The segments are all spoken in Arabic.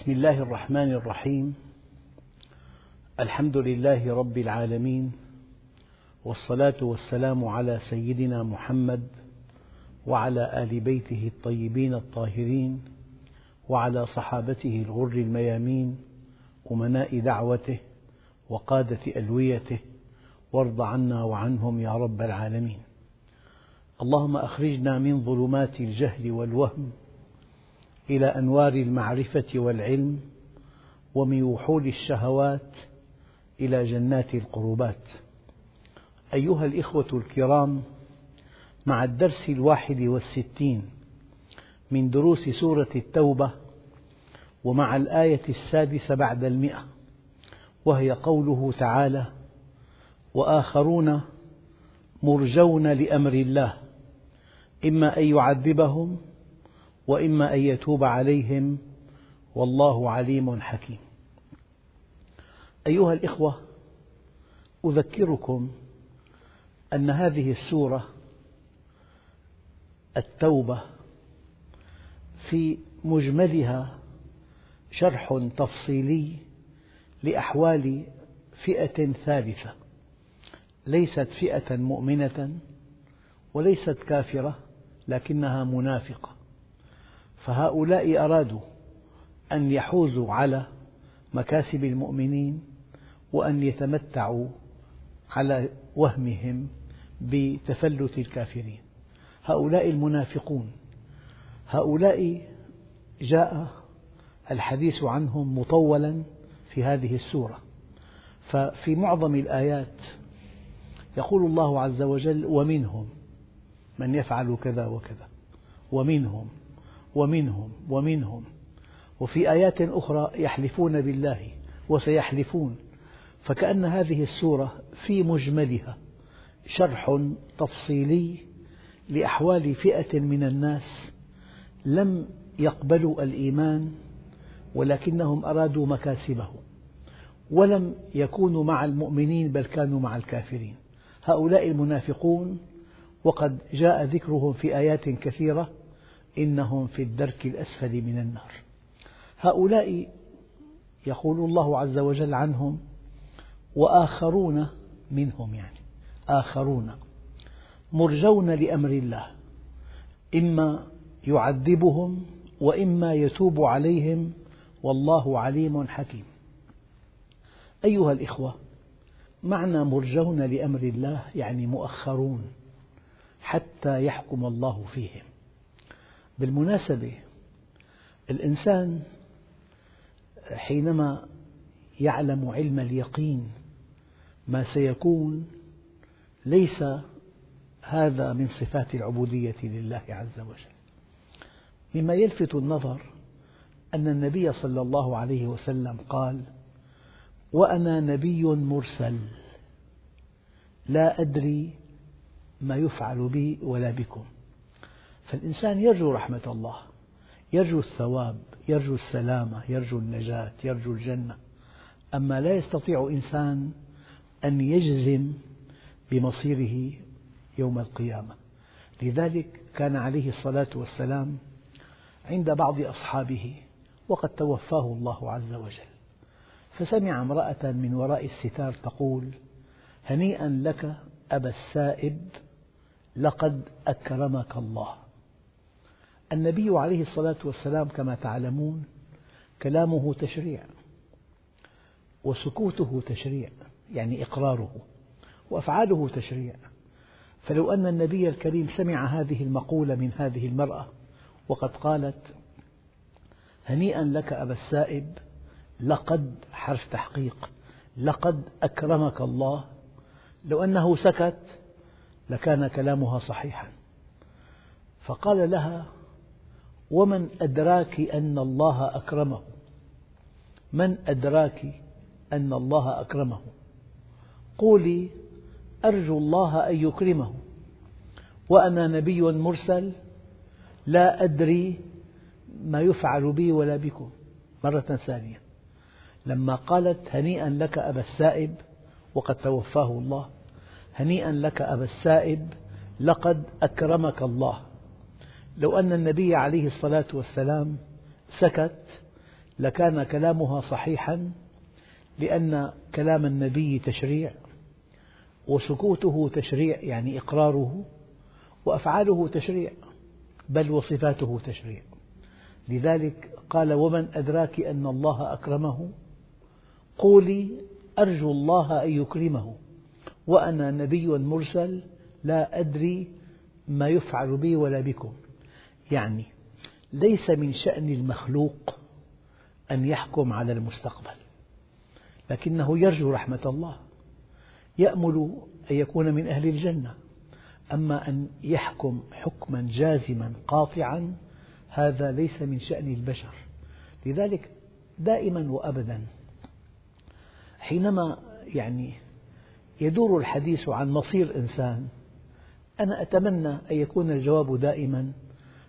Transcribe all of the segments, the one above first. بسم الله الرحمن الرحيم. الحمد لله رب العالمين، والصلاة والسلام على سيدنا محمد وعلى آل بيته الطيبين الطاهرين وعلى صحابته الغر الميامين أمناء دعوته وقادة ألويته، وارض عنا وعنهم يا رب العالمين. اللهم أخرجنا من ظلمات الجهل والوهم إلى أنوار المعرفة والعلم، ومن وحول الشهوات إلى جنات القربات. أيها الإخوة الكرام، مع الدرس 61 من دروس سورة التوبة، ومع الآية 6 بعد 100، وهي قوله تعالى: وآخرون مرجون لأمر الله إما أن يعذبهم وإما أن يتوب عليهم والله عليم حكيم. أيها الإخوة، أذكركم أن هذه السورة التوبة في مجملها شرح تفصيلي لأحوال فئة ثالثة، ليست فئة مؤمنة وليست كافرة، لكنها منافقة. فهؤلاء أرادوا أن يحوزوا على مكاسب المؤمنين وأن يتمتعوا على وهمهم بتفلت الكافرين. هؤلاء المنافقون، هؤلاء جاء الحديث عنهم مطولا في هذه السورة. ففي معظم الآيات يقول الله عز وجل: ومنهم من يفعل كذا وكذا، ومنهم ومنهم ومنهم. وفي آيات أخرى: يحلفون بالله وسيحلفون. فكأن هذه السورة في مجملها شرح تفصيلي لأحوال فئة من الناس لم يقبلوا الإيمان، ولكنهم أرادوا مكاسبه، ولم يكونوا مع المؤمنين بل كانوا مع الكافرين. هؤلاء المنافقون، وقد جاء ذكرهم في آيات كثيرة: إنهم في الدرك الأسفل من النار. هؤلاء يقول الله عز وجل عنهم: وآخرون منهم، يعني آخرون مرجون لأمر الله إما يعذبهم وإما يتوب عليهم والله عليم حكيم. أيها الإخوة، معنى مرجون لأمر الله يعني مؤخرون حتى يحكم الله فيهم. بالمناسبة، الإنسان حينما يعلم علم اليقين ما سيكون، ليس هذا من صفات العبودية لله عز وجل. مما يلفت النظر أن النبي صلى الله عليه وسلم قال: وأنا نبي مرسل لا أدري ما يفعل بي ولا بكم. فالإنسان يرجو رحمة الله، يرجو الثواب، يرجو السلامة، يرجو النجاة، يرجو الجنة، أما لا يستطيع إنسان أن يجزم بمصيره يوم القيامة. لذلك كان عليه الصلاة والسلام عند بعض أصحابه وقد توفاه الله عز وجل، فسمع امرأة من وراء الستار تقول: هنيئا لك أبا السائب لقد أكرمك الله. النبي عليه الصلاة والسلام كما تعلمون كلامه تشريع، وسكوته تشريع يعني إقراره، وأفعاله تشريع. فلو أن النبي الكريم سمع هذه المقولة من هذه المرأة وقد قالت: هنيئا لك أبا السائب، لقد حرف تحقيق، لقد أكرمك الله، لو أنه سكت لكان كلامها صحيحا. فقال لها: ومن أدراك أن الله أكرمه، من أدراك أن الله أكرمه، قولي أرجو الله أن يكرمه، وأنا نبي مرسل لا أدري ما يفعل بي ولا بكم. مرة ثانية، لما قالت: هنيئا لك أبا السائب وقد توفاه الله، هنيئا لك أبا السائب لقد أكرمك الله، لو أن النبي عليه الصلاة والسلام سكت لكان كلامها صحيحا، لأن كلام النبي تشريع، وسكوته تشريع يعني إقراره، وأفعاله تشريع، بل وصفاته تشريع. لذلك قال: ومن أدراك أن الله أكرمه، قولي أرجو الله أن يكرمه وأنا نبي مرسل لا أدري ما يفعل بي ولا بكم. يعني ليس من شأن المخلوق أن يحكم على المستقبل، لكنه يرجو رحمة الله، يأمل أن يكون من أهل الجنة. أما أن يحكم حكما جازما قاطعا هذا ليس من شأن البشر. لذلك دائما وأبدا حينما يدور الحديث عن مصير إنسان، أنا أتمنى أن يكون الجواب دائما: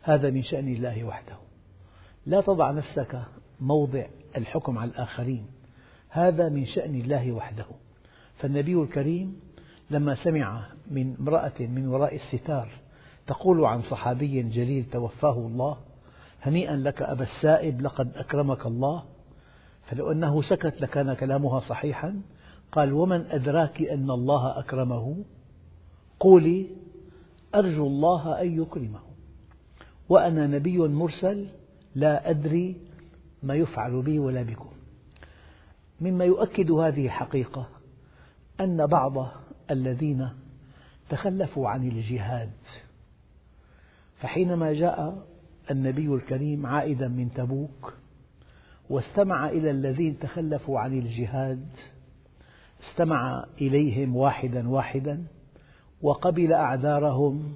هذا من شأن الله وحده. لا تضع نفسك موضع الحكم على الآخرين، هذا من شأن الله وحده. فالنبي الكريم لما سمع من امرأة من وراء الستار تقول عن صحابي جليل توفاه الله: هنيئا لك أبا السائب لقد أكرمك الله، فلو أنه سكت لكان كلامها صحيحا. قال: ومن أدراك أن الله أكرمه، قولي أرجو الله أن يكرمه وأنا نبي مرسل لا أدري ما يفعل بي ولا بكم. مما يؤكد هذه حقيقة أن بعض الذين تخلفوا عن الجهاد، فحينما جاء النبي الكريم عائدا من تبوك واستمع إلى الذين تخلفوا عن الجهاد، استمع إليهم واحدا واحدا وقبل أعذارهم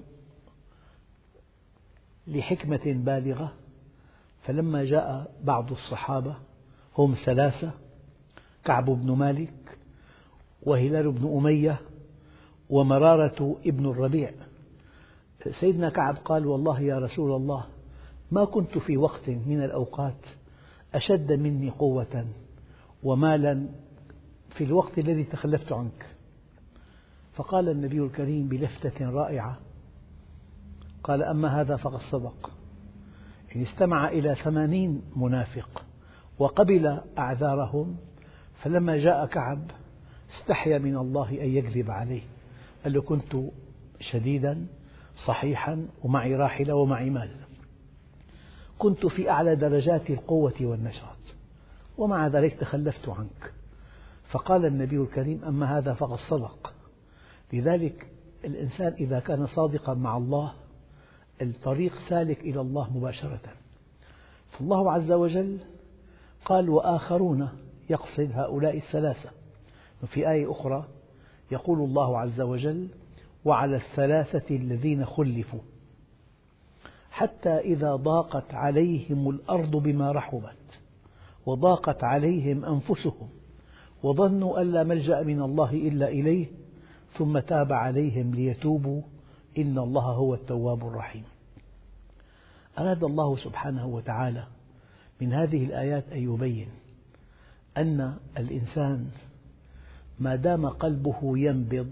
لحكمة بالغة. فلما جاء بعض الصحابة، هم ثلاثة: كعب بن مالك وهلال بن أمية ومرارة ابن الربيع، سيدنا كعب قال: والله يا رسول الله، ما كنت في وقت من الأوقات أشد مني قوة ومالا في الوقت الذي تخلفت عنك. فقال النبي الكريم بلفتة رائعة، قال: أما هذا فقد صدق. استمع إلى 80 منافق وقبل أعذارهم، فلما جاء كعب استحيا من الله أن يكذب عليه، قال له: كنت شديدا صحيحا ومعي راحلة ومعي مال، كنت في أعلى درجات القوة والنشاط، ومع ذلك تخلفت عنك. فقال النبي الكريم: أما هذا فقد صدق. لذلك الإنسان إذا كان صادقا مع الله الطريق سالك إلى الله مباشرة. فالله عز وجل قال: وآخرون، يقصد هؤلاء الثلاثة. وفي آية أخرى يقول الله عز وجل: وعلى الثلاثة الذين خلفوا حتى إذا ضاقت عليهم الأرض بما رحبت وضاقت عليهم أنفسهم وظنوا أن لا ملجأ من الله إلا إليه ثم تاب عليهم ليتوبوا إن الله هو التواب الرحيم. أراد الله سبحانه وتعالى من هذه الآيات أن يبين أن الإنسان ما دام قلبه ينبض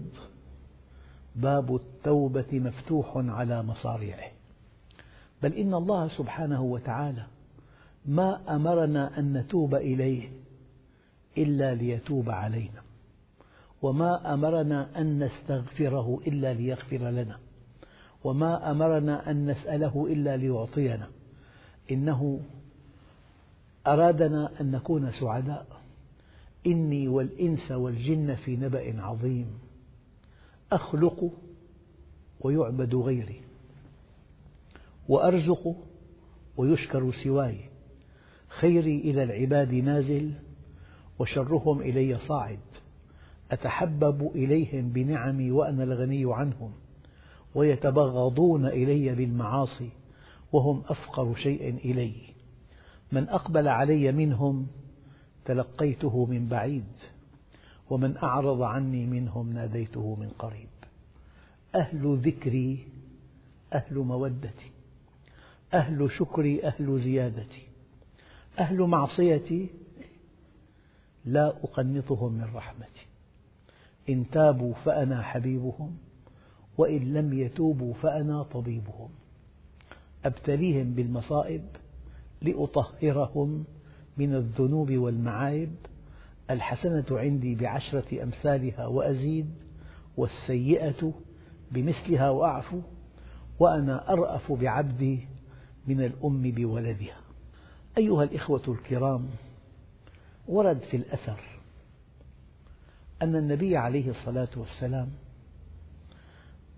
باب التوبة مفتوح على مصارعه. بل إن الله سبحانه وتعالى ما أمرنا أن نتوب إليه إلا ليتوب علينا، وما أمرنا أن نستغفره إلا ليغفر لنا، وما أمرنا أن نسأله إلا ليعطينا، إنه أرادنا أن نكون سعداء. إني والإنس والجن في نبأ عظيم، أخلق ويعبد غيري، وأرزق ويشكر سواي، خيري إلى العباد نازل وشرهم إلي صاعد، أتحبب إليهم بنعمي وأنا الغني عنهم، ويتبغضون إلي بالمعاصي وهم أفقر شيء إلي، من أقبل علي منهم تلقيته من بعيد، ومن أعرض عني منهم ناديته من قريب. أهل ذكري أهل مودتي، أهل شكري أهل زيادتي، أهل معصيتي لا أقنطهم من رحمتي، إن تابوا فأنا حبيبهم، وإن لم يتوبوا فأنا طبيبهم، أبتليهم بالمصائب لأطهرهم من الذنوب والمعايب الحسنة عندي بعشرة أمثالها وأزيد، والسيئة بمثلها وأعفو، وأنا أرأف بعبدي من الأم بولدها. أيها الإخوة الكرام، ورد في الأثر أن النبي عليه الصلاة والسلام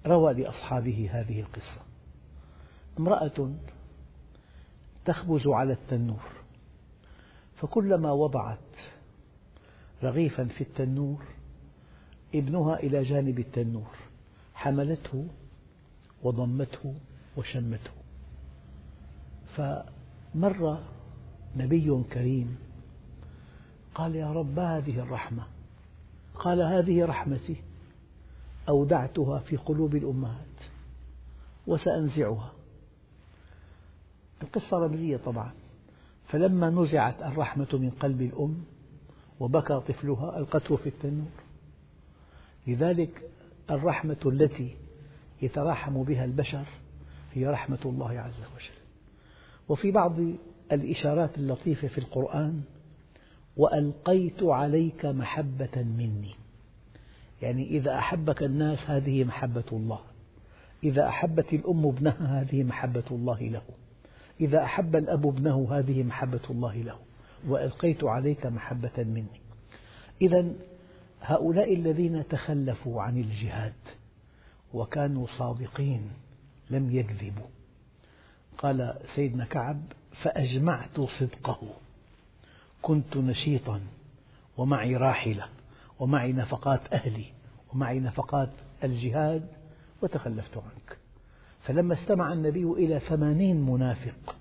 روى لأصحابه هذه القصة: امرأة تخبز على التنور، فكلما وضعت رغيفا في التنور ابنها إلى جانب التنور، حملته وضمته وشمته. فمر نبي كريم قال: يا رب، هذه الرحمة. قال: هذه رحمتي أودعتها في قلوب الأمهات وسأنزعها. القصة رمزية طبعا. فلما نزعت الرحمة من قلب الأم وبكى طفلها ألقته في التنور. لذلك الرحمة التي يتراحم بها البشر هي رحمة الله عز وجل. وفي بعض الإشارات اللطيفة في القرآن: وألقيت عليك محبة مني، يعني إذا أحبك الناس هذه محبة الله، إذا أحبت الأم ابنها هذه محبة الله له، إذا أحب الأب ابنه هذه محبة الله له. وألقيت عليك محبة مني. إذا هؤلاء الذين تخلفوا عن الجهاد وكانوا صادقين لم يكذبوا. قال سيدنا كعب: فأجمعت صدقه، كنت نشيطا ومعي راحلة ومعي نفقات أهلي ومعي نفقات الجهاد وتخلفت عنك. فلما استمع النبي إلى 80 منافق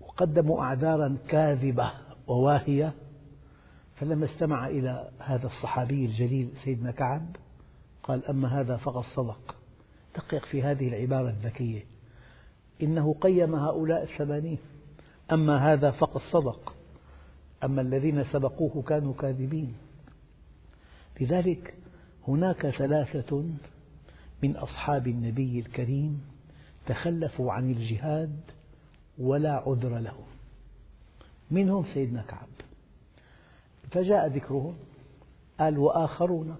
وقدموا أعذارا كاذبة وواهية، فلما استمع إلى هذا الصحابي الجليل سيدنا كعب قال: أما هذا فقد صدق. دقق في هذه العبارة الذكية، إنه قيم هؤلاء 80. أما هذا فقد صدق، أما الذين سبقوه كانوا كاذبين. لذلك هناك 3 من أصحاب النبي الكريم تخلفوا عن الجهاد ولا عذر لهم، منهم سيدنا كعب. فجاء ذكرهم. قال: وآخرون،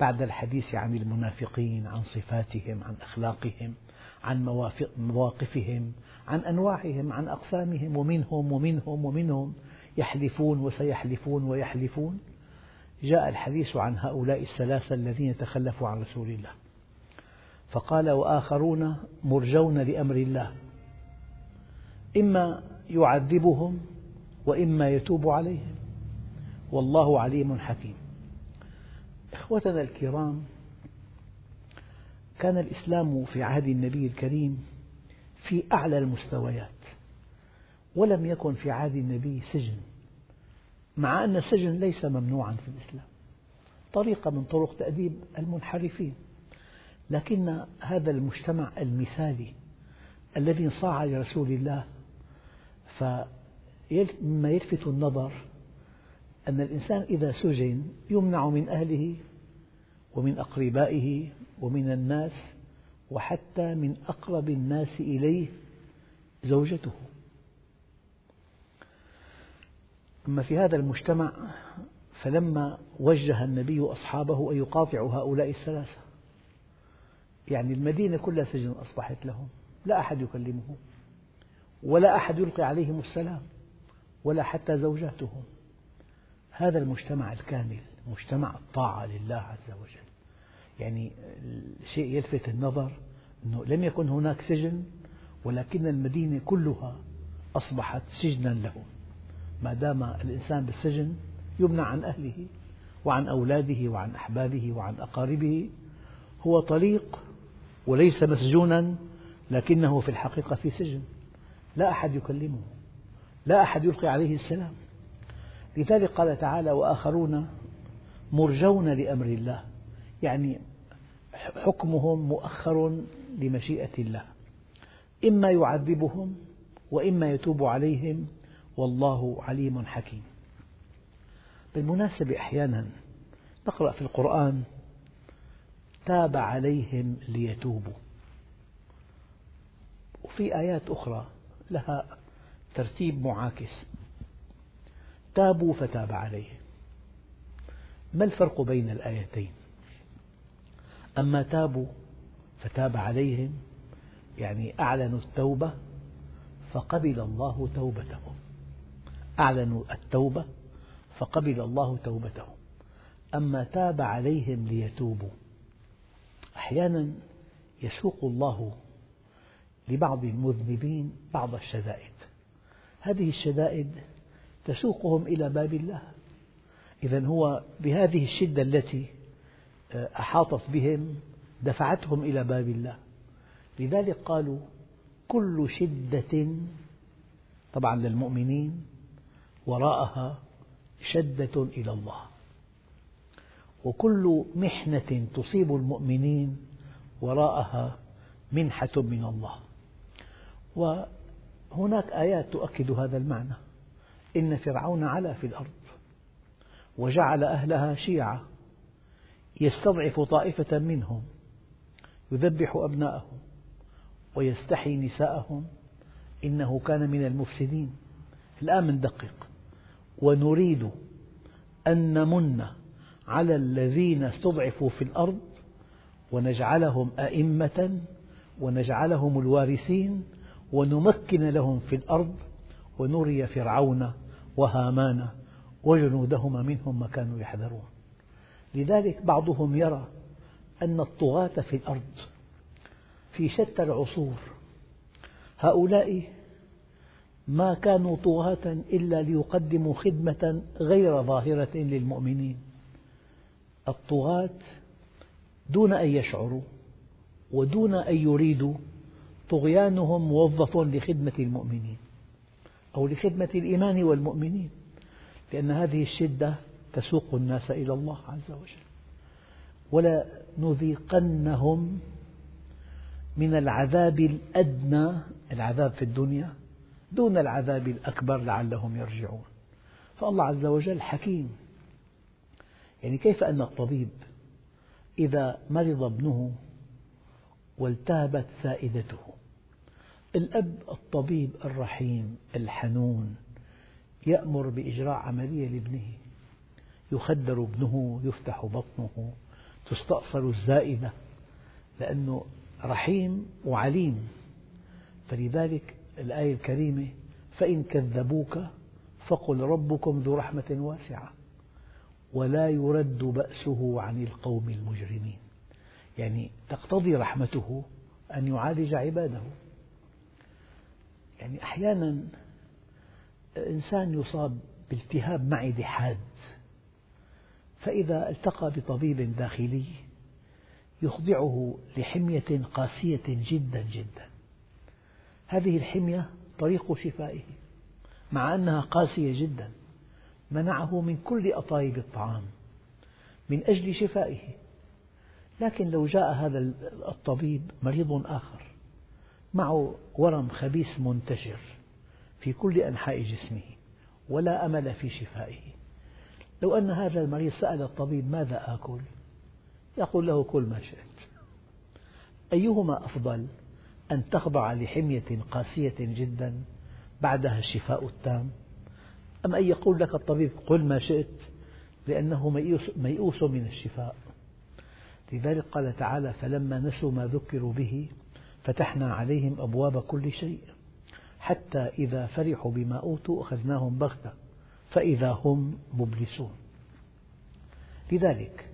بعد الحديث عن المنافقين، عن صفاتهم، عن أخلاقهم، عن مواقفهم، عن أنواعهم، عن أقسامهم، ومنهم ومنهم ومنهم يحلفون وسيحلفون ويحلفون. جاء الحديث عن هؤلاء ال3 الذين تخلفوا عن رسول الله، فقال: وآخرون مرجون لأمر الله، إما يعذبهم وإما يتوب عليهم، والله عليم حكيم. إخوتنا الكرام، كان الإسلام في عهد النبي الكريم في أعلى المستويات، ولم يكن في عهد النبي سجن، مع أن السجن ليس ممنوعا في الإسلام، طريقة من طرق تأديب المنحرفين، لكن هذا المجتمع المثالي الذي انصاع لرسول الله. مما يلفت النظر أن الإنسان إذا سجن يمنع من أهله ومن أقربائه ومن الناس، وحتى من أقرب الناس إليه زوجته. أما في هذا المجتمع، فلما وجه النبي أصحابه أن يقاطعوا هؤلاء ال3، يعني المدينة كلها سجن أصبحت لهم، لا أحد يكلمهم ولا أحد يلقي عليهم السلام ولا حتى زوجاتهم. هذا المجتمع الكامل، مجتمع الطاعة لله عز وجل. يعني شيء يلفت النظر أنه لم يكن هناك سجن، ولكن المدينة كلها أصبحت سجنا لهم، ما دام الإنسان بالسجن يمنع عن أهله وعن أولاده وعن أحبابه وعن أقاربه. هو طليق وليس مسجونا، لكنه في الحقيقة في سجن، لا أحد يكلمه، لا أحد يلقي عليه السلام. لذلك قال تعالى: وآخرون مرجون لأمر الله، يعني حكمهم مؤخر لمشيئة الله، إما يعذبهم وإما يتوب عليهم، والله عليم حكيم. بالمناسبة أحيانا نقرأ في القرآن: تاب عليهم ليتوبوا، وفي آيات أخرى لها ترتيب معاكس. تابوا فتاب عليهم. ما الفرق بين الآيتين؟ أما تابوا فتاب عليهم يعني أعلنوا التوبة فقبل الله توبتهم، أعلنوا التوبة فقبل الله توبتهم. أما تاب عليهم ليتوبوا، أحيانا يسوق الله لبعض المذنبين بعض الشدائد، هذه الشدائد تسوقهم إلى باب الله. إذن هو بهذه الشدة التي أحاطت بهم دفعتهم إلى باب الله. لذلك قالوا كل شدة طبعا للمؤمنين وراءها شدة إلى الله، وكل محنة تصيب المؤمنين وراءها منحة من الله. وهناك آيات تؤكد هذا المعنى، إن فرعون علا في الأرض وجعل أهلها شيعا يستضعف طائفة منهم يذبح أبناءهم ويستحيي نساءهم إنه كان من المفسدين. الآن ندقق، ونريد أن نمن على الذين استضعفوا في الأرض ونجعلهم أئمة ونجعلهم الوارثين ونمكن لهم في الأرض ونري فرعون وهامان وجنودهما منهم ما كانوا يحذرون. لذلك بعضهم يرى أن الطغاة في الأرض في شتى العصور هؤلاء ما كانوا طغاة إلا ليقدموا خدمة غير ظاهرة للمؤمنين. الطغاة دون أن يشعروا ودون أن يريدوا طغيانهم موظف لخدمة المؤمنين أو لخدمة الإيمان والمؤمنين، لأن هذه الشدة تسوق الناس إلى الله عز وجل. ولنذيقنهم من العذاب الأدنى، العذاب في الدنيا دون العذاب الأكبر لعلهم يرجعون. فالله عز وجل حكيم، يعني كيف أن الطبيب إذا مرض ابنه والتهبت سائدته، الأب الطبيب الرحيم الحنون يأمر بإجراء عملية لابنه، يخدر ابنه، يفتح بطنه، تستأصل الزائدة، لأنه رحيم وعليم. فلذلك الآية الكريمة فإن كذبوك فقل ربكم ذو رحمة واسعة ولا يرد بأسه عن القوم المجرمين، يعني تقتضي رحمته أن يعالج عباده. يعني أحيانا إنسان يصاب بالتهاب معدي حاد، فإذا التقى بطبيب داخلي يخضعه لحمية قاسية جدا جدا، هذه الحمية طريق شفائه مع أنها قاسية جدا، منعه من كل أطايب الطعام من أجل شفائه. لكن لو جاء هذا الطبيب مريض آخر معه ورم خبيث منتشر في كل أنحاء جسمه ولا أمل في شفائه، لو أن هذا المريض سأل الطبيب ماذا آكل؟ يقول له كل ما شئت. أيهما أفضل، أن تخضع لحمية قاسية جدا بعدها الشفاء التام، أم أن يقول لك الطبيب قل ما شئت لأنه ميؤوس من الشفاء؟ لذلك قال تعالى فلما نسوا ما ذكروا به فتحنا عليهم أبواب كل شيء حتى إذا فرحوا بما أوتوا أخذناهم بغتة فإذا هم مبلسون. لذلك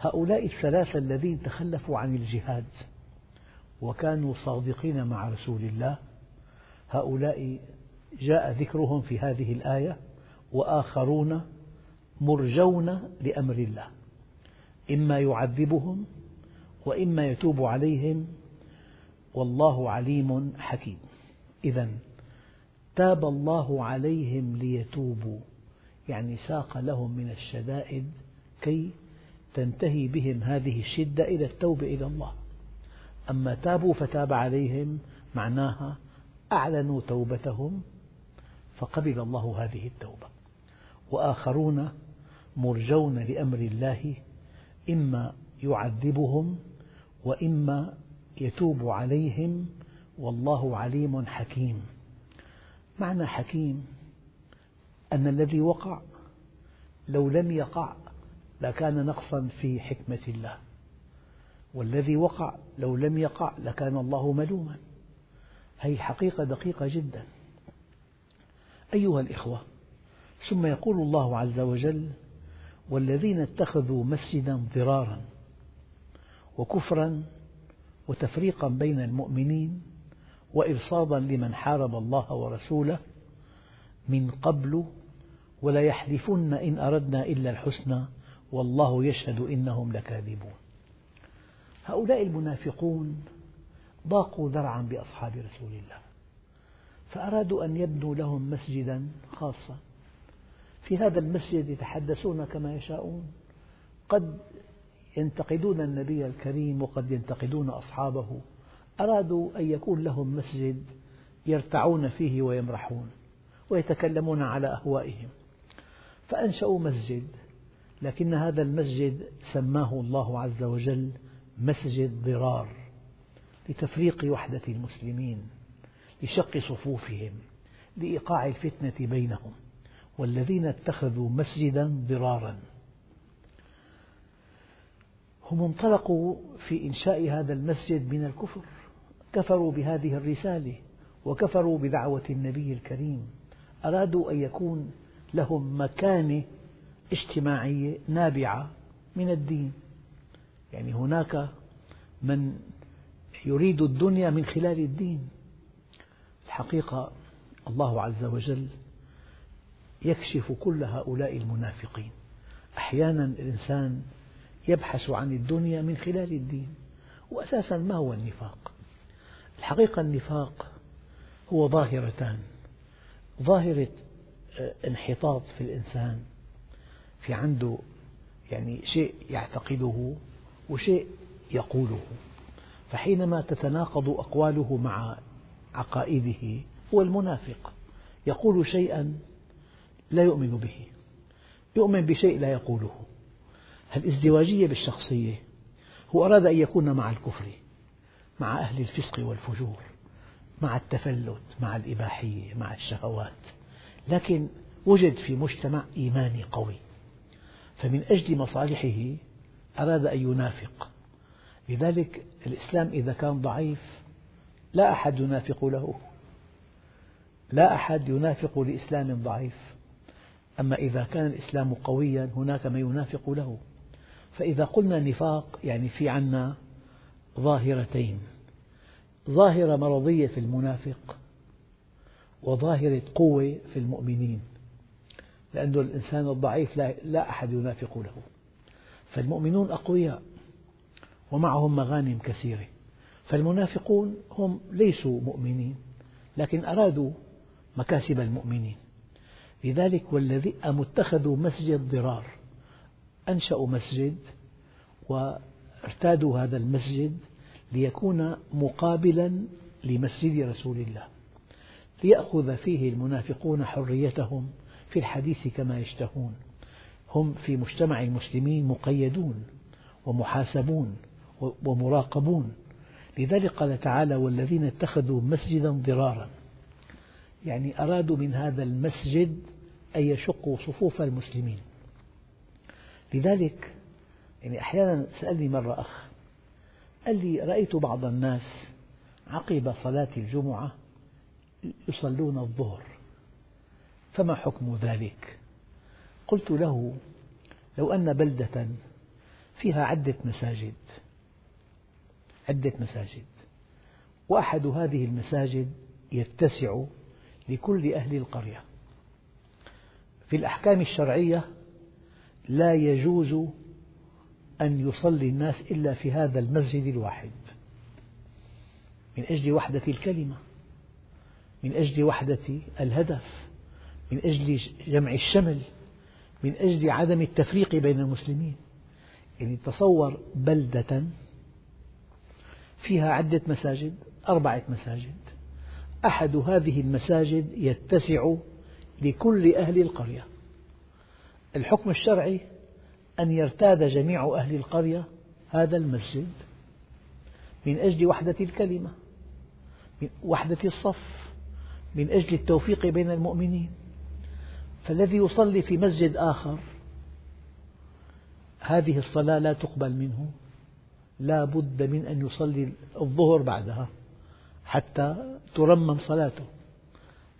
هؤلاء الثلاثة الذين تخلفوا عن الجهاد وكانوا صادقين مع رسول الله، هؤلاء جاء ذكرهم في هذه الآية، وآخرون مرجون لأمر الله إما يعذبهم وإما يتوب عليهم والله عليم حكيم. إذن تاب الله عليهم ليتوبوا، يعني ساق لهم من الشدائد كي تنتهي بهم هذه الشدة إلى التوبة إلى الله. أما تابوا فتاب عليهم معناها أعلنوا توبتهم فقبل الله هذه التوبة. وآخرون مرجون لأمر الله إما يعذبهم وإما يتوب عليهم والله عليم حكيم. معنى حكيم أن الذي وقع لو لم يقع لكان نقصا في حكمة الله، والذي وقع لو لم يقع لكان الله ملوما. هذه حقيقة دقيقة جدا أيها الإخوة. ثم يقول الله عز وجل: والذين اتخذوا مسجدا ضرارا وكفرا وتفريقا بين المؤمنين وإرصادا لمن حارب الله ورسوله من قبل وليحلفن إن أردنا إلا الحسنى والله يشهد إنهم لكاذبون. هؤلاء المنافقون ضاقوا ذرعا بأصحاب رسول الله، فأرادوا أن يبنوا لهم مسجدا خاصا، في هذا المسجد يتحدثون كما يشاءون، قد ينتقدون النبي الكريم وقد ينتقدون أصحابه، أرادوا أن يكون لهم مسجد يرتعون فيه ويمرحون ويتكلمون على أهوائهم، فأنشأوا مسجد، لكن هذا المسجد سماه الله عز وجل مسجد ضرار لتفريق وحدة المسلمين، لشق صفوفهم، لإيقاع الفتنة بينهم. والذين اتخذوا مسجدا ضرارا، هم انطلقوا في إنشاء هذا المسجد من الكفر، كفروا بهذه الرسالة وكفروا بدعوة النبي الكريم، أرادوا أن يكون لهم مكانة اجتماعية نابعة من الدين. يعني هناك من يريد الدنيا من خلال الدين. الحقيقة الله عز وجل يكشف كل هؤلاء المنافقين. أحيانا الإنسان يبحث عن الدنيا من خلال الدين، وأساسا ما هو النفاق؟ الحقيقة النفاق هو ظاهرتان: ظاهرة انحطاط في الإنسان، في عنده يعني شيء يعتقده وشيء يقوله، فحينما تتناقض أقواله مع عقائده هو المنافق، يقول شيئا لا يؤمن به، يؤمن بشيء لا يقوله. الازدواجية بالشخصية، هو أراد أن يكون مع الكفر، مع أهل الفسق والفجور، مع التفلت، مع الإباحية، مع الشهوات، لكن وجد في مجتمع إيماني قوي، فمن أجل مصالحه أراد أن ينافق. لذلك الإسلام إذا كان ضعيف لا أحد ينافق له، لا أحد ينافق لإسلام ضعيف، أما إذا كان الإسلام قويا هناك ما ينافق له. فإذا قلنا نفاق يعني في عنا ظاهرتين: ظاهرة مرضية في المنافق، وظاهرة قوة في المؤمنين، لأن الإنسان الضعيف لا أحد ينافق له، فالمؤمنون أقوياء ومعهم مغانم كثيرة، فالمنافقون هم ليسوا مؤمنين لكن أرادوا مكاسب المؤمنين. لذلك والذين اتخذوا مسجد ضرار، أنشأوا مسجد وارتادوا هذا المسجد ليكون مقابلا لمسجد رسول الله، ليأخذ فيه المنافقون حريتهم في الحديث كما يشتهون. هم في مجتمع المسلمين مقيدون ومحاسبون ومراقبون. لذلك قال تعالى: والذين اتخذوا مسجدا ضرارا، يعني أرادوا من هذا المسجد أن يشقوا صفوف المسلمين. لذلك يعني أحيانا سألني مرة أخ، قال لي: رأيت بعض الناس عقب صلاة الجمعة يصلون الظهر، فما حكم ذلك؟ قلت له: لو أن بلدة فيها عدة مساجد، وأحد هذه المساجد يتسع لكل أهل القرية، في الأحكام الشرعية لا يجوز أن يصلي الناس إلا في هذا المسجد الواحد، من أجل وحدة الكلمة، من أجل وحدة الهدف، من أجل جمع الشمل، من أجل عدم التفريق بين المسلمين. يعني تصور بلدة فيها عدة مساجد، 4 مساجد، أحد هذه المساجد يتسع لكل أهل القرية، الحكم الشرعي أن يرتاد جميع أهل القرية هذا المسجد من أجل وحدة الكلمة، وحدة الصف، من أجل التوفيق بين المؤمنين. فالذي يصلي في مسجد آخر هذه الصلاة لا تقبل منه، لا بد من أن يصلي الظهر بعدها حتى ترمم صلاته.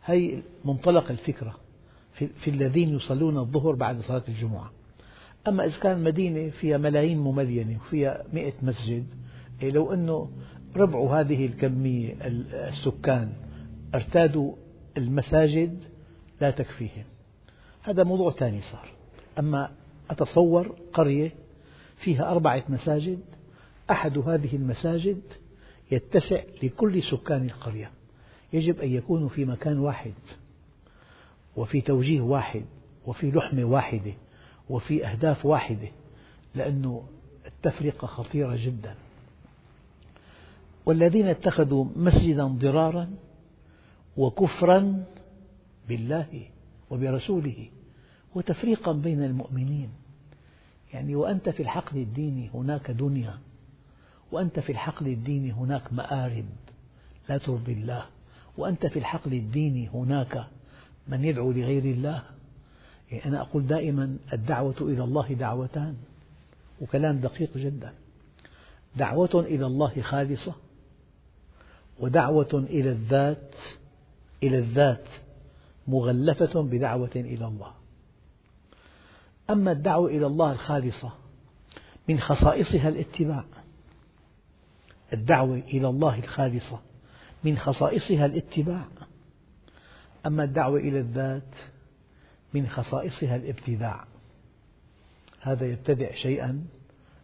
هي منطلق الفكرة في الذين يصلون الظهر بعد صلاة الجمعة. أما إذا كان مدينة فيها ملايين مملينة وفيها 100 مسجد، لو أنه ربع هذه الكمية السكان ارتادوا المساجد لا تكفيهم، هذا موضوع ثاني صار. أما أتصور قرية فيها 4 مساجد، أحد هذه المساجد يتسع لكل سكان القرية، يجب أن يكونوا في مكان واحد وفي توجيه واحد وفي لحمة واحدة وفي أهداف واحدة، لأن التفرقة خطيرة جدا. والذين اتخذوا مسجدا ضرارا وكفرا بالله وبرسوله وتفريقا بين المؤمنين، يعني وأنت في الحقل الديني هناك دنيا، وأنت في الحقل الديني هناك مآرب لا ترضي الله، وأنت في الحقل الديني هناك من يدعو لغير الله. يعني أنا أقول دائما الدعوة إلى الله دعوتان، وكلام دقيق جدا: دعوة إلى الله خالصة، ودعوة إلى الذات مغلفة بدعوة إلى الله. أما الدعوة إلى الله الخالصة من خصائصها الاتباع، الدعوة إلى الله الخالصة من خصائصها الاتباع. أما الدعوة إلى الذات من خصائصها الابتداع، هذا يبتدع شيئا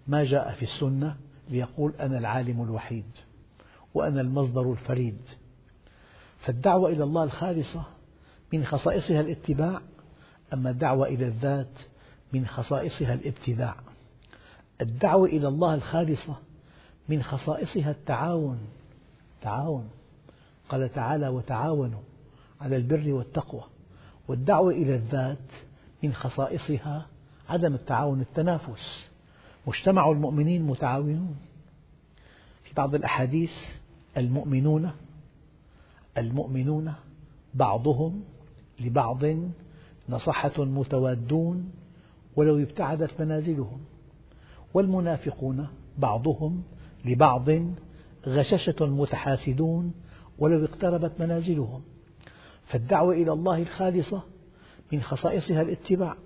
ما جاء في السنة ليقول أنا العالم الوحيد وأنا المصدر الفريد. فالدعوة إلى الله الخالصة من خصائصها الاتباع، أما الدعوة إلى الذات من خصائصها الابتداع. الدعوة إلى الله الخالصة من خصائصها التعاون، قال تعالى: وتعاونوا على البر والتقوى. والدعوة إلى الذات من خصائصها عدم التعاون، التنافس، مجتمع المؤمنين متعاونون. في بعض الأحاديث: المؤمنون بعضهم لبعض نصحة متوادون ولو ابتعدت منازلهم، والمنافقون بعضهم لبعض غششة متحاسدون ولو اقتربت منازلهم. فالدعوة إلى الله الخالصة من خصائصها الاتباع،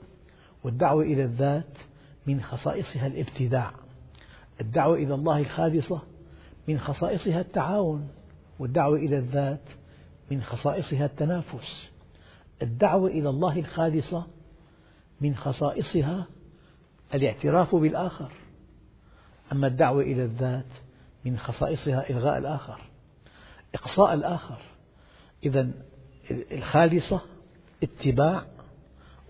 والدعوة إلى الذات من خصائصها الابتداع. الدعوة إلى الله الخالصة من خصائصها التعاون، والدعوة إلى الذات من خصائصها التنافس. الدعوة إلى الله الخالصة من خصائصها الاعتراف بالآخر، أما الدعوة إلى الذات من خصائصها إلغاء الآخر، إقصاء الآخر. إذن الخالصة اتباع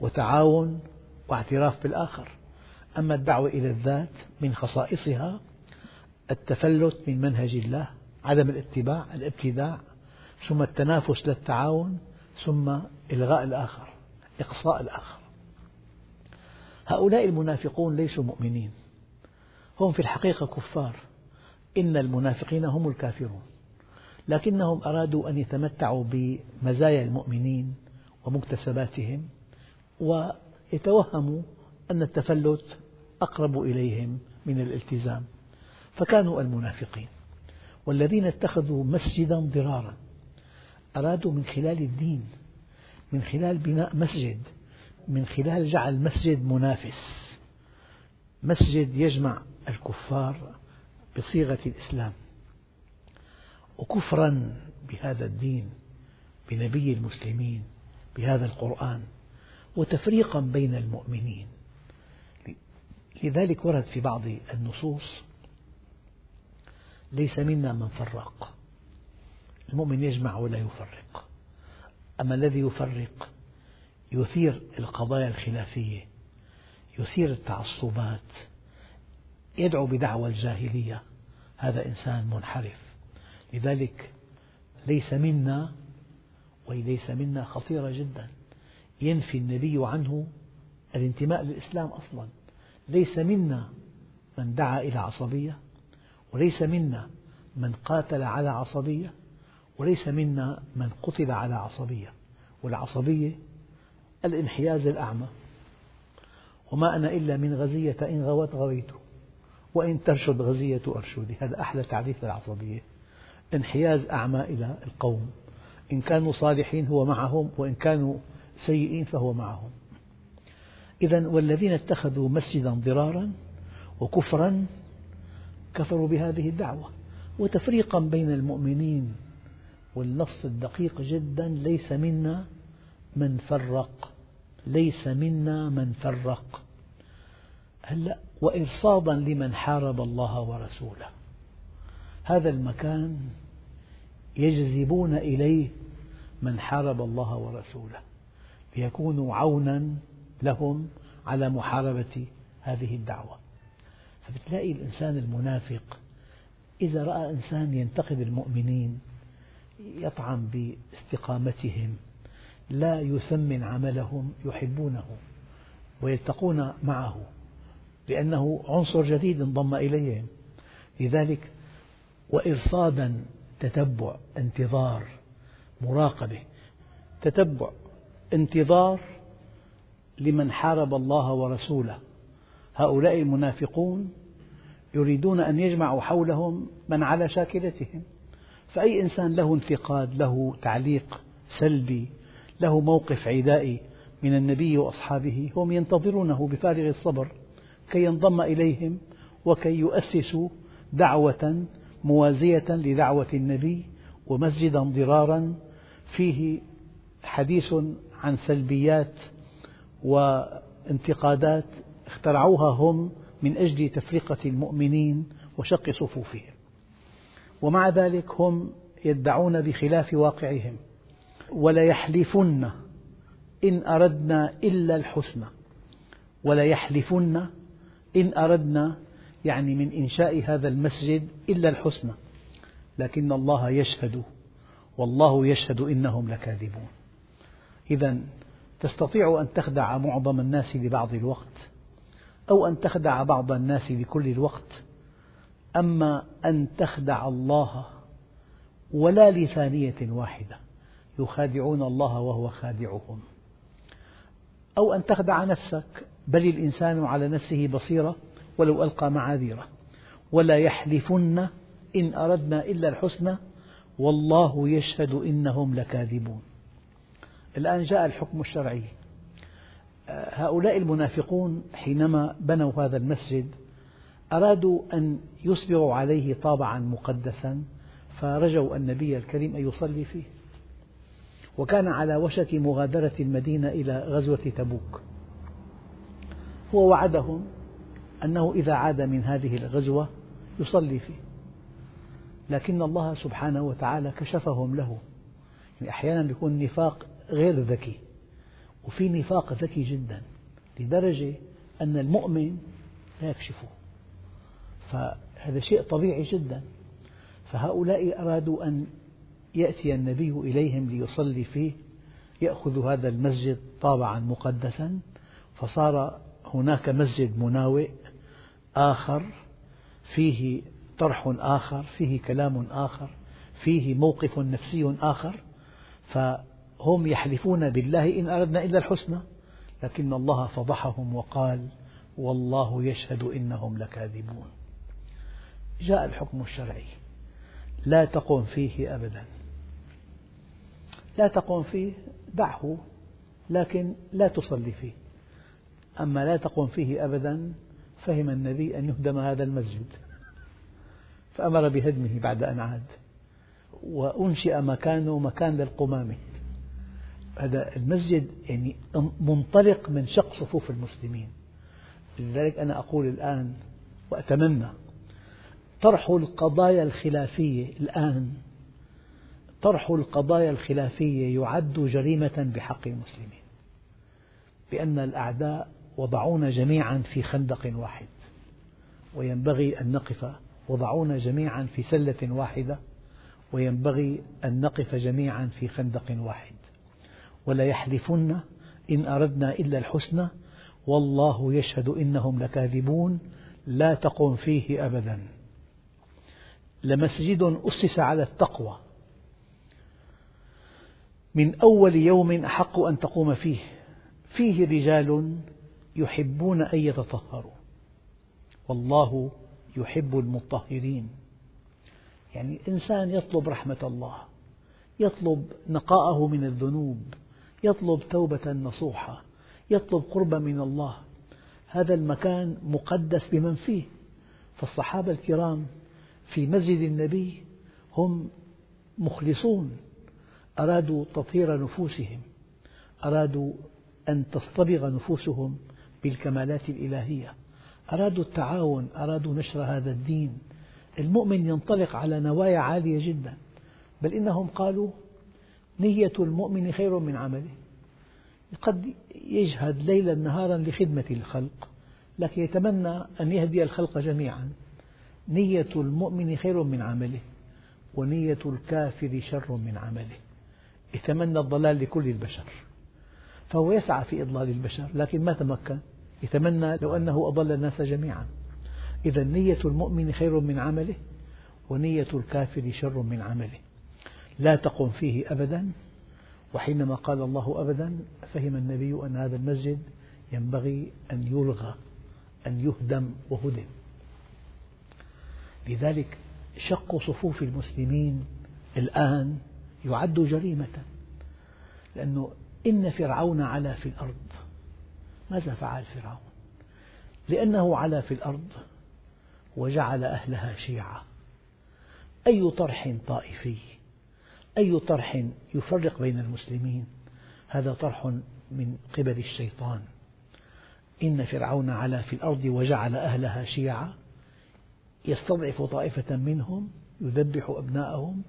وتعاون واعتراف بالآخر، أما الدعوة إلى الذات من خصائصها التفلت من منهج الله، عدم الاتباع، الابتداع، ثم التنافس للتعاون، ثم إلغاء الآخر، إقصاء الآخر. هؤلاء المنافقون ليسوا مؤمنين، هم في الحقيقة كفار، إن المنافقين هم الكافرون، لكنهم أرادوا أن يتمتعوا بمزايا المؤمنين ومكتسباتهم، ويتوهموا أن التفلت أقرب إليهم من الالتزام، فكانوا المنافقين. والذين اتخذوا مسجدا ضرارا، أرادوا من خلال الدين، من خلال بناء مسجد، من خلال جعل مسجد منافس، مسجد يجمع الكفار بصيغة الإسلام، وكفرا بهذا الدين، بنبي المسلمين، بهذا القرآن، وتفريقا بين المؤمنين. لذلك ورد في بعض النصوص: ليس منا من فرق. المؤمن يجمع ولا يفرق، أما الذي يفرق يثير القضايا الخلافية، يثير التعصبات، يدعو بدعوى الجاهلية، هذا إنسان منحرف. لذلك ليس منا، وليس منا خطيرة جدا، ينفي النبي عنه الانتماء للإسلام أصلا. ليس منا من دعا إلى عصبية، وليس منا من قاتل على عصبية، وليس منا من قتل على عصبية، والعصبية الانحياز الأعمى. وما أنا إلا من غزية إن غوت غويته وإن ترشد غزية أرشدي. هذا أحلى تعريف للعصبية، انحياز أعمى إلى القوم، إن كانوا صالحين هو معهم وإن كانوا سيئين فهو معهم. إذن والذين اتخذوا مسجدا ضرارا وكفرا كفروا بهذه الدعوة وتفريقا بين المؤمنين. والنص الدقيق جدا، ليس منا من فرق، ليس منا من فرق. هلأ وإرصادا لمن حارب الله ورسوله، هذا المكان يجذبون إليه من حارب الله ورسوله ليكونوا عونا لهم على محاربة هذه الدعوة. فبتلاقي الإنسان المنافق إذا رأى إنسان ينتقد المؤمنين يطعن باستقامتهم، لا يثمن عملهم، يحبونه ويلتقون معه لأنه عنصر جديد انضم إليهم. لذلك وإرصادا، تتبع، انتظار، مراقبة، تتبع، انتظار لمن حارب الله ورسوله. هؤلاء المنافقون يريدون أن يجمعوا حولهم من على شاكلتهم، فأي إنسان له انتقاد، له تعليق سلبي، له موقف عدائي من النبي وأصحابه، هم ينتظرونه بفارغ الصبر كي ينضم إليهم وكي يؤسسوا دعوة موازية لدعوة النبي ومسجدا ضرارا فيه حديث عن سلبيات وانتقادات اخترعوها هم من أجل تفرقة المؤمنين وشق صفوفهم، ومع ذلك هم يدعون بخلاف واقعهم. وليحلفن إن أردنا إلا الحسنى. وليحلفن إن أردنا، يعني من إنشاء هذا المسجد، إلا الحسنى، لكن الله يشهد والله يشهد إنهم لكاذبون. إذن تستطيع أن تخدع معظم الناس لبعض الوقت، أو أن تخدع بعض الناس لكل الوقت، أما أن تخدع الله ولا لثانية واحدة، يخادعون الله وهو خادعهم، أو أن تخدع نفسك، بل الإنسان على نفسه بصيرة ولو ألقى معاذيره. ولا يحلفن إن أردنا إلا الحسنى والله يشهد إنهم لكاذبون. الآن جاء الحكم الشرعي. هؤلاء المنافقون حينما بنوا هذا المسجد أرادوا أن يصبغوا عليه طابعا مقدسا، فرجوا النبي الكريم أن يصلي فيه، وكان على وشك مغادرة المدينة إلى غزوة تبوك. هو وعدهم أنه إذا عاد من هذه الغزوة يصلي فيه، لكن الله سبحانه وتعالى كشفهم له. يعني أحيانا يكون نفاق غير ذكي، وفي نفاق ذكي جدا لدرجة أن المؤمن لا يكشفه، فهذا شيء طبيعي جدا. فهؤلاء أرادوا أن يأتي النبي إليهم ليصلي فيه، يأخذ هذا المسجد طابعا مقدسا، فصار هناك مسجد مناوئ آخر، فيه طرح آخر، فيه كلام آخر، فيه موقف نفسي آخر. فهم يحلفون بالله إن أردنا إلا الحسنى، لكن الله فضحهم وقال والله يشهد إنهم لكاذبون. جاء الحكم الشرعي، لا تقم فيه أبدا، لا تقم فيه، دعه، لكن لا تصلي فيه. أما لا تقم فيه أبدا، فهم النبي أن يهدم هذا المسجد، فأمر بهدمه بعد أن عاد، وأنشئ مكانه مكان للقمامة. هذا المسجد يعني منطلق من شق صفوف المسلمين. لذلك أنا أقول الآن وأتمنى طرح القضايا الخلافية، الآن طرح القضايا الخلافية يعد جريمة بحق المسلمين، بأن الأعداء وضعونا جميعا في خندق واحد، وينبغي أن نقف، وضعونا جميعا في سلة واحدة، وينبغي أن نقف جميعا في خندق واحد. ولا يحلفن إن أردنا إلا الحسنى والله يشهد إنهم لكاذبون، لا تقم فيه أبدا. لمسجد أسس على التقوى، من أول يوم أحق أن تقوم فيه، فيه رجال يحبون أن يتطهروا والله يحب المطهرين. يعني إنسان يطلب رحمة الله، يطلب نقاءه من الذنوب، يطلب توبة نصوحة، يطلب قربا من الله، هذا المكان مقدس بمن فيه. فالصحابة الكرام في مسجد النبي هم مخلصون، أرادوا تطهير نفوسهم، أرادوا أن تصطبغ نفوسهم بالكمالات الإلهية، أرادوا التعاون، أرادوا نشر هذا الدين. المؤمن ينطلق على نوايا عالية جدا، بل إنهم قالوا نية المؤمن خير من عمله. قد يجهد ليلا نهارا لخدمة الخلق، لكن يتمنى أن يهدي الخلق جميعا. نية المؤمن خير من عمله ونية الكافر شر من عمله، يتمنى الضلال لكل البشر، فهو يسعى في إضلال البشر لكن ما تمكن، يتمنى لو أنه أضل الناس جميعا. إذا نية المؤمن خير من عمله ونية الكافر شر من عمله، لا تقم فيه أبدا. وحينما قال الله أبدا فهم النبي أن هذا المسجد ينبغي أن يلغى، أن يهدم وهدم. لذلك شق صفوف المسلمين الآن يعد جريمة، لأنه إن فرعون علا في الأرض. ماذا فعل فرعون؟ لأنه علا في الأرض وجعل أهلها شيعا. أي طرح طائفي، أي طرح يفرق بين المسلمين، هذا طرح من قبل الشيطان. إن فرعون علا في الأرض وجعل أهلها شيعا، يستضعف طائفة منهم، يذبح أبناءهم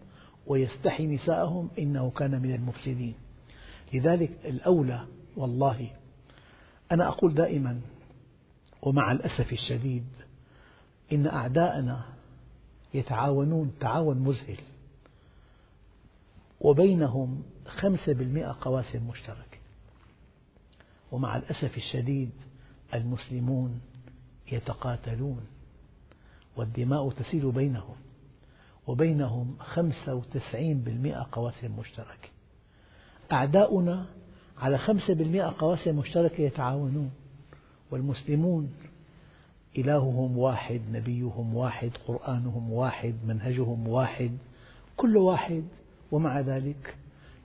ويستحي نساءهم، إنه كان من المفسدين. لذلك الأولى والله، أنا أقول دائما ومع الأسف الشديد، إن أعداءنا يتعاونون تعاون مذهل، وبينهم 5% قواسم مشتركة، ومع الأسف الشديد المسلمون يتقاتلون والدماء تسيل بينهم، وبينهم 95% قواسم مشتركة. أعداؤنا على 5% قواسم مشتركة يتعاونون، والمسلمون إلههم واحد، نبيهم واحد، قرآنهم واحد، منهجهم واحد، كل واحد، ومع ذلك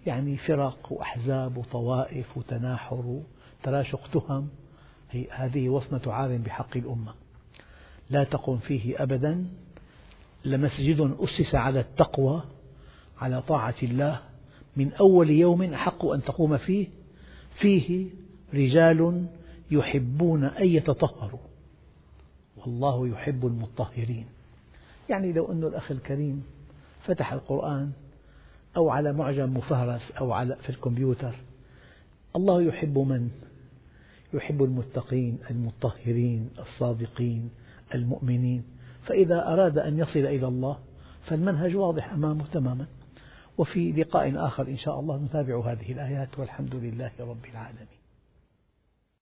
يعني فرق وأحزاب وطوائف وتناحر وتراشق تهم. هذه وصمة عار بحق الأمة، لا تقم فيه أبدا. لمسجد أسس على التقوى، على طاعة الله، من أول يوم أحق أن تقوم فيه، فيه رجال يحبون أن يتطهروا والله يحب المطهرين. يعني لو أن الأخ الكريم فتح القرآن أو على معجم مفهرس أو على في الكمبيوتر، الله يحب من؟ يحب المتقين المطهرين الصادقين المؤمنين. فإذا أراد أن يصل إلى الله فالمنهج واضح أمامه تماما. وفي لقاء آخر إن شاء الله نتابع هذه الآيات، والحمد لله رب العالمين.